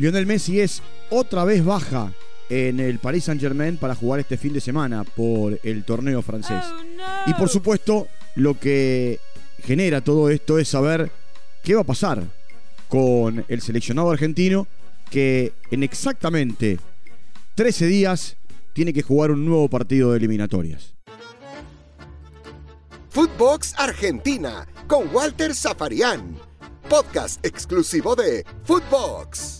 Lionel Messi es otra vez baja en el Paris Saint-Germain para jugar este fin de semana por el torneo francés. Oh, no. Y por supuesto, lo que genera todo esto es saber qué va a pasar con el seleccionado argentino, que en exactamente 13 días tiene que jugar un nuevo partido de eliminatorias. futvox Argentina con Walter Safarian, podcast exclusivo de futvox.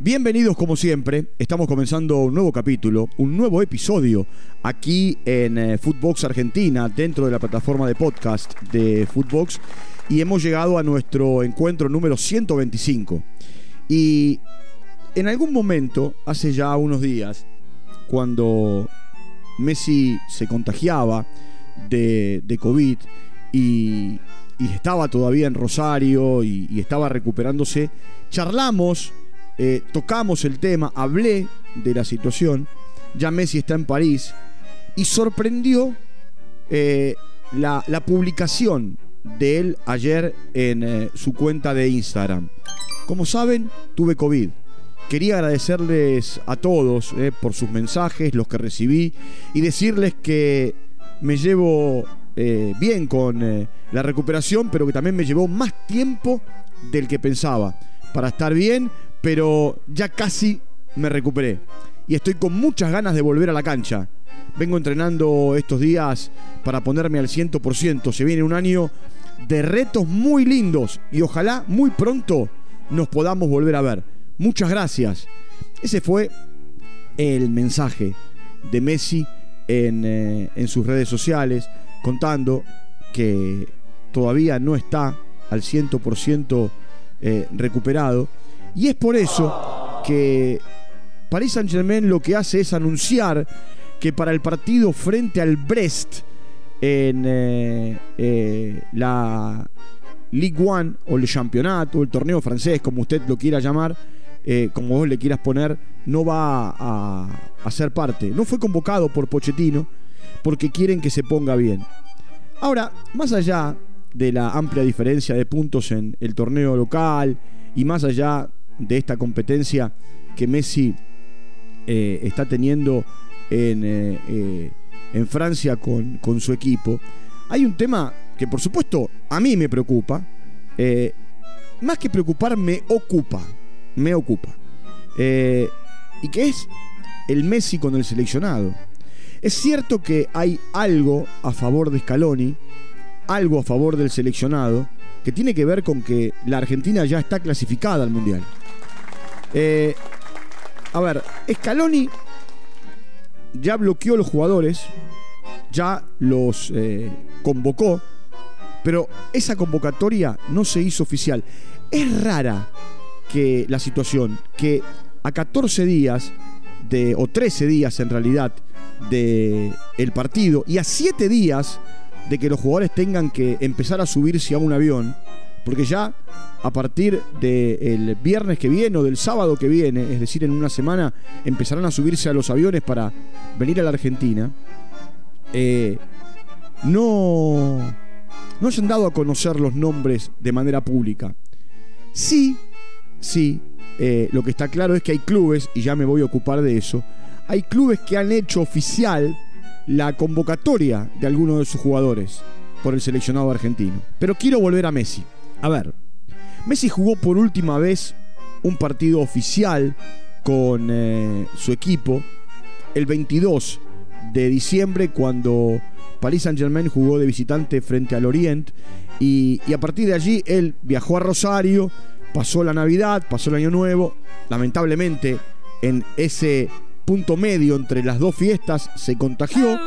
Bienvenidos como siempre, estamos comenzando un nuevo capítulo, un nuevo episodio aquí en futvox Argentina, dentro de la plataforma de podcast de futvox, y hemos llegado a nuestro encuentro número 125. Y en algún momento, hace ya unos días, cuando Messi se contagiaba de COVID y estaba todavía en Rosario y estaba recuperándose, charlamos, tocamos el tema, hablé de la situación. Ya Messi está en París y sorprendió la publicación de él ayer en su cuenta de Instagram. Como saben, tuve COVID. Quería agradecerles a todos por sus mensajes, los que recibí, y decirles que me llevo bien con la recuperación, pero que también me llevó más tiempo del que pensaba para estar bien, pero ya casi me recuperé y estoy con muchas ganas de volver a la cancha. Vengo entrenando estos días para ponerme al 100%. Se viene un año de retos muy lindos y ojalá muy pronto nos podamos volver a ver. Muchas gracias. Ese fue el mensaje de Messi en sus redes sociales, contando que todavía no está al 100% recuperado. Y es por eso que Paris Saint-Germain lo que hace es anunciar que para el partido frente al Brest en la Ligue 1 o el championnat o el torneo francés, como usted lo quiera llamar, como vos le quieras poner, no va a ser parte. No fue convocado por Pochettino porque quieren que se ponga bien. Ahora, más allá de la amplia diferencia de puntos en el torneo local y más allá de esta competencia que Messi está teniendo en Francia con su equipo, hay un tema que por supuesto a mí me preocupa, más que preocupar, me ocupa, y que es el Messi con el seleccionado. Es cierto que hay algo a favor de Scaloni, algo a favor del seleccionado, que tiene que ver con que la Argentina ya está clasificada al Mundial. A ver, Scaloni ya bloqueó a los jugadores, ya los convocó, pero esa convocatoria no se hizo oficial. Es rara que la situación, que a 14 días o 13 días en realidad del partido y a 7 días de que los jugadores tengan que empezar a subirse a un avión, porque ya a partir del viernes que viene o del sábado que viene, es decir, en una semana, empezarán a subirse a los aviones para venir a la Argentina. No se han dado a conocer los nombres de manera pública. Sí, lo que está claro es que hay clubes, y ya me voy a ocupar de eso, hay clubes que han hecho oficial la convocatoria de algunos de sus jugadores por el seleccionado argentino. Pero quiero volver a Messi. A ver, Messi jugó por última vez un partido oficial con su equipo el 22 de diciembre, cuando Paris Saint-Germain jugó de visitante frente al Orient, y a partir de allí él viajó a Rosario, pasó la Navidad, pasó el Año Nuevo. Lamentablemente, en ese punto medio entre las dos fiestas se contagió,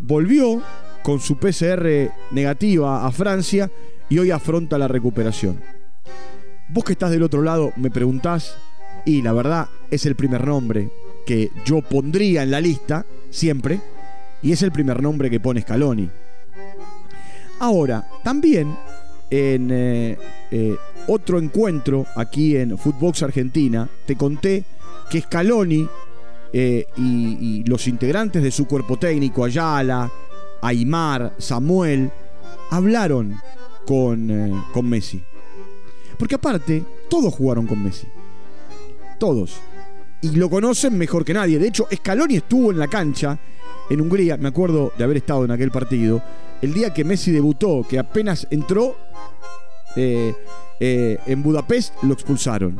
volvió con su PCR negativa a Francia y hoy afronta la recuperación. Vos que estás del otro lado me preguntás, y la verdad es el primer nombre que yo pondría en la lista siempre, y es el primer nombre que pone Scaloni. Ahora, también en otro encuentro aquí en futvox Argentina te conté que Scaloni y los integrantes de su cuerpo técnico, Ayala, Aymar, Samuel, hablaron con Messi. Porque aparte, todos jugaron con Messi. Todos. Y lo conocen mejor que nadie. De hecho, Scaloni estuvo en la cancha en Hungría. Me acuerdo de haber estado en aquel partido. El día que Messi debutó, que apenas entró en Budapest, lo expulsaron.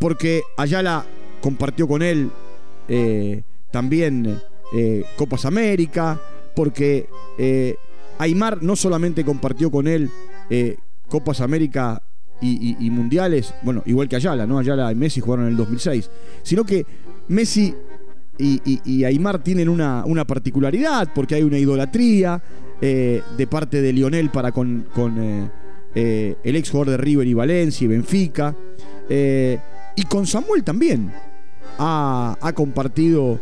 Porque Ayala compartió con él también Copas América. Porque Aimar no solamente compartió con él Copas América y mundiales, bueno, igual que Ayala, ¿no? Ayala y Messi jugaron en el 2006, sino que Messi y Aimar tienen una particularidad, porque hay una idolatría de parte de Lionel para con el ex jugador de River y Valencia y Benfica, y con Samuel también ha compartido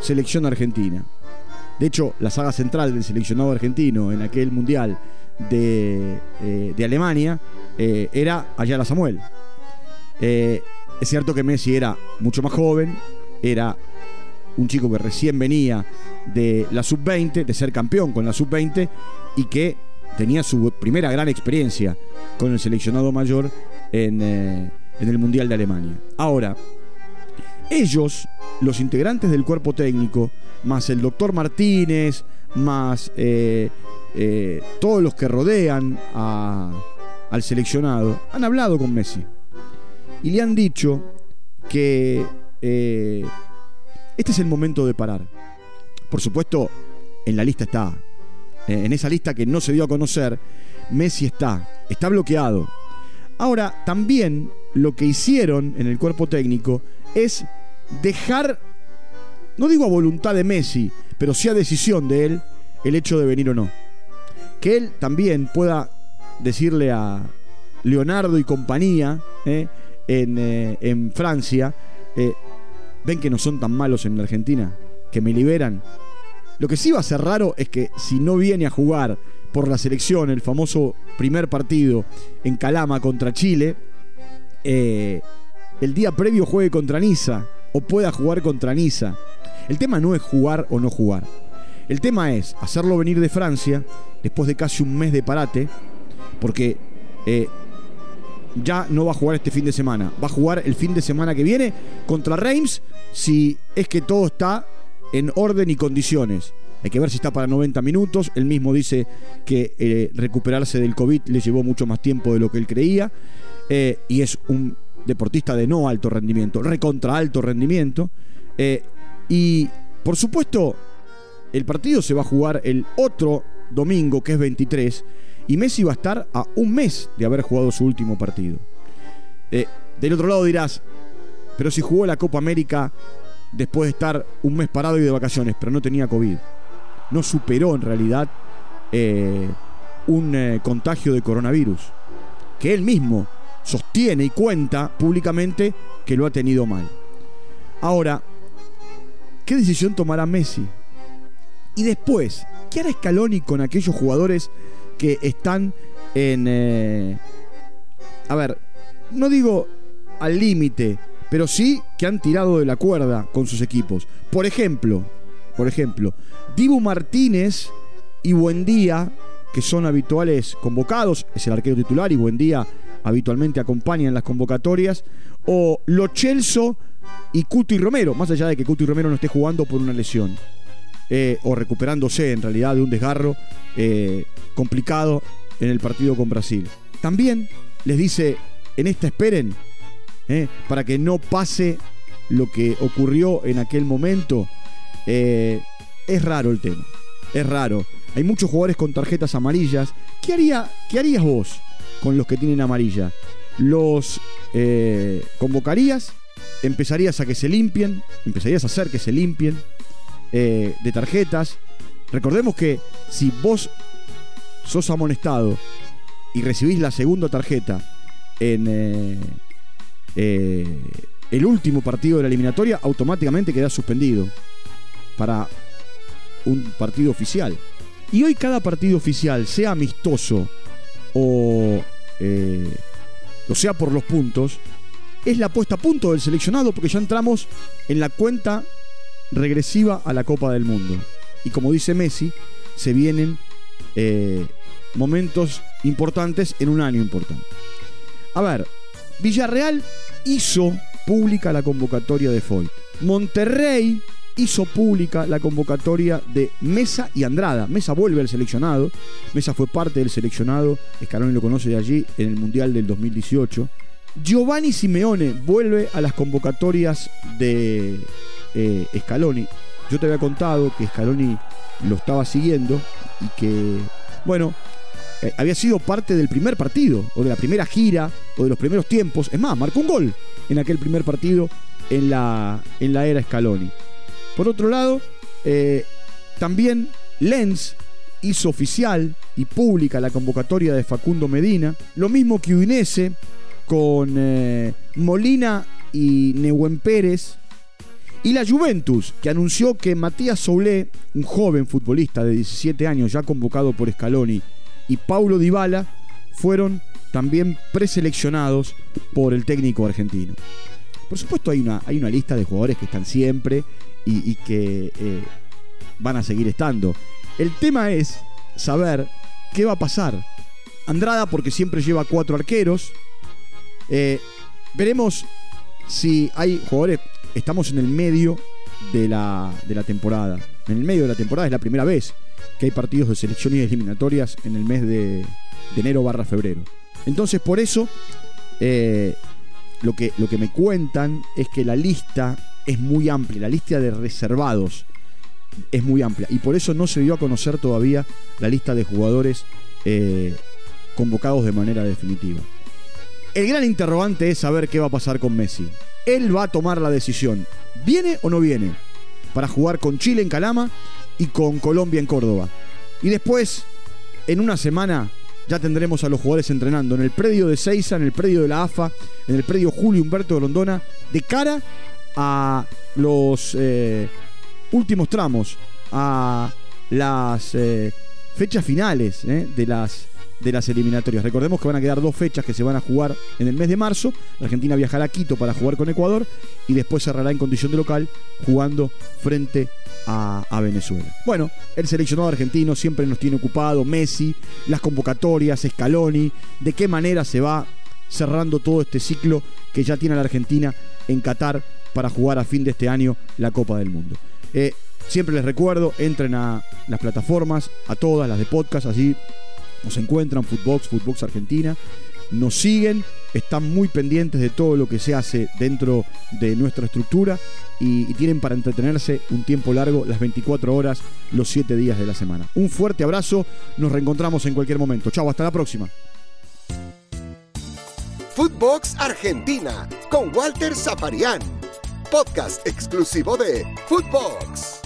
selección argentina. De hecho, la saga central del seleccionado argentino en aquel mundial de Alemania era Ayala Samuel. Es cierto que Messi era mucho más joven, era un chico que recién venía de la sub-20, de ser campeón con la sub-20, y que tenía su primera gran experiencia con el seleccionado mayor en el mundial de Alemania. Ahora, ellos, los integrantes del cuerpo técnico, más el doctor Martínez, más todos los que rodean al seleccionado, han hablado con Messi y le han dicho que este es el momento de parar. Por supuesto, en la lista está, en esa lista que no se dio a conocer, Messi está bloqueado. Ahora, también lo que hicieron en el cuerpo técnico es dejar, no digo a voluntad de Messi, pero sí a decisión de él, el hecho de venir o no. Que él también pueda decirle a Leonardo y compañía en Francia, ven que no son tan malos en la Argentina, que me liberan. Lo que sí va a ser raro es que si no viene a jugar por la selección el famoso primer partido en Calama contra Chile, el día previo juegue contra Niza o pueda jugar contra Niza. El tema no es jugar o no jugar. El tema es hacerlo venir de Francia después de casi un mes de parate, porque ya no va a jugar este fin de semana. Va a jugar el fin de semana que viene contra Reims, si es que todo está en orden y condiciones. Hay que ver si está para 90 minutos. Él mismo dice que recuperarse del COVID le llevó mucho más tiempo de lo que él creía, y es un deportista de no alto rendimiento, recontra alto rendimiento, y por supuesto el partido se va a jugar el otro domingo, que es 23, y Messi va a estar a un mes de haber jugado su último partido. Del otro lado dirás, pero si jugó la Copa América después de estar un mes parado y de vacaciones, pero no tenía COVID, no superó en realidad un contagio de coronavirus, que él mismo sostiene y cuenta públicamente que lo ha tenido mal. Ahora, ¿qué decisión tomará Messi? Y después, ¿qué hará Scaloni con aquellos jugadores que están en... a ver, no digo al límite, pero sí que han tirado de la cuerda con sus equipos? Por ejemplo, Dibu Martínez y Buendía, que son habituales convocados, es el arquero titular y Buendía habitualmente acompañan las convocatorias, o Lo Celso y Cuti Romero, más allá de que Cuti Romero no esté jugando por una lesión, o recuperándose en realidad de un desgarro complicado en el partido con Brasil. También les dice, en esta esperen, para que no pase lo que ocurrió en aquel momento. Es raro el tema, es raro. Hay muchos jugadores con tarjetas amarillas. ¿Qué harías vos con los que tienen amarilla? ¿Los convocarías? ¿Empezarías a que se limpien? ¿Empezarías a hacer que se limpien de tarjetas? Recordemos que si vos sos amonestado y recibís la segunda tarjeta en el último partido de la eliminatoria, automáticamente quedás suspendido para un partido oficial. Y hoy cada partido oficial, sea amistoso o sea por los puntos, es la puesta a punto del seleccionado, porque ya entramos en la cuenta regresiva a la Copa del Mundo. Y como dice Messi, se vienen momentos importantes en un año importante. A ver, Villarreal hizo pública la convocatoria de Foyt. Monterrey hizo pública la convocatoria de Mesa y Andrada. Mesa vuelve al seleccionado. Mesa fue parte del seleccionado. Scaloni lo conoce de allí en el Mundial del 2018. Giovanni Simeone vuelve a las convocatorias de Scaloni. Yo te había contado que Scaloni lo estaba siguiendo y que, bueno, había sido parte del primer partido, o de la primera gira, o de los primeros tiempos. Es más, marcó un gol en aquel primer partido en la era Scaloni. Por otro lado, también Lens hizo oficial y pública la convocatoria de Facundo Medina. Lo mismo que Udinese, con Molina y Nehuen Pérez. Y la Juventus, que anunció que Matías Soulé, un joven futbolista de 17 años ya convocado por Scaloni, y Paulo Dybala fueron también preseleccionados por el técnico argentino. Por supuesto hay una lista de jugadores que están siempre y que van a seguir estando. El tema es saber qué va a pasar. Andrada, porque siempre lleva 4 arqueros. Veremos si hay jugadores. Estamos en el medio de la temporada. En el medio de la temporada es la primera vez que hay partidos de selección y eliminatorias en el mes de enero/febrero. Entonces, por eso, lo que me cuentan es que la lista es muy amplia. La lista de reservados es muy amplia. Y por eso no se dio a conocer todavía la lista de jugadores convocados de manera definitiva. El gran interrogante es saber qué va a pasar con Messi. Él va a tomar la decisión. ¿Viene o no viene? Para jugar con Chile en Calama y con Colombia en Córdoba. Y después, en una semana, ya tendremos a los jugadores entrenando en el predio de Seiza, en el predio de la AFA, en el predio Julio Humberto de Rondona, de cara a los últimos tramos, a las fechas finales de las eliminatorias. Recordemos que van a quedar 2 fechas que se van a jugar en el mes de marzo. La Argentina viajará a Quito para jugar con Ecuador y después cerrará en condición de local jugando frente a Venezuela. Bueno, el seleccionado argentino siempre nos tiene ocupado. Messi, las convocatorias, Scaloni, de qué manera se va cerrando todo este ciclo que ya tiene la Argentina en Qatar para jugar a fin de este año la Copa del Mundo. Siempre les recuerdo, entren a las plataformas, a todas las de podcast, así nos encuentran, futvox Argentina, nos siguen, están muy pendientes de todo lo que se hace dentro de nuestra estructura y tienen para entretenerse un tiempo largo, las 24 horas, los 7 días de la semana. Un fuerte abrazo, nos reencontramos en cualquier momento. Chau, hasta la próxima. futvox Argentina con Walter Safarian, podcast exclusivo de futvox.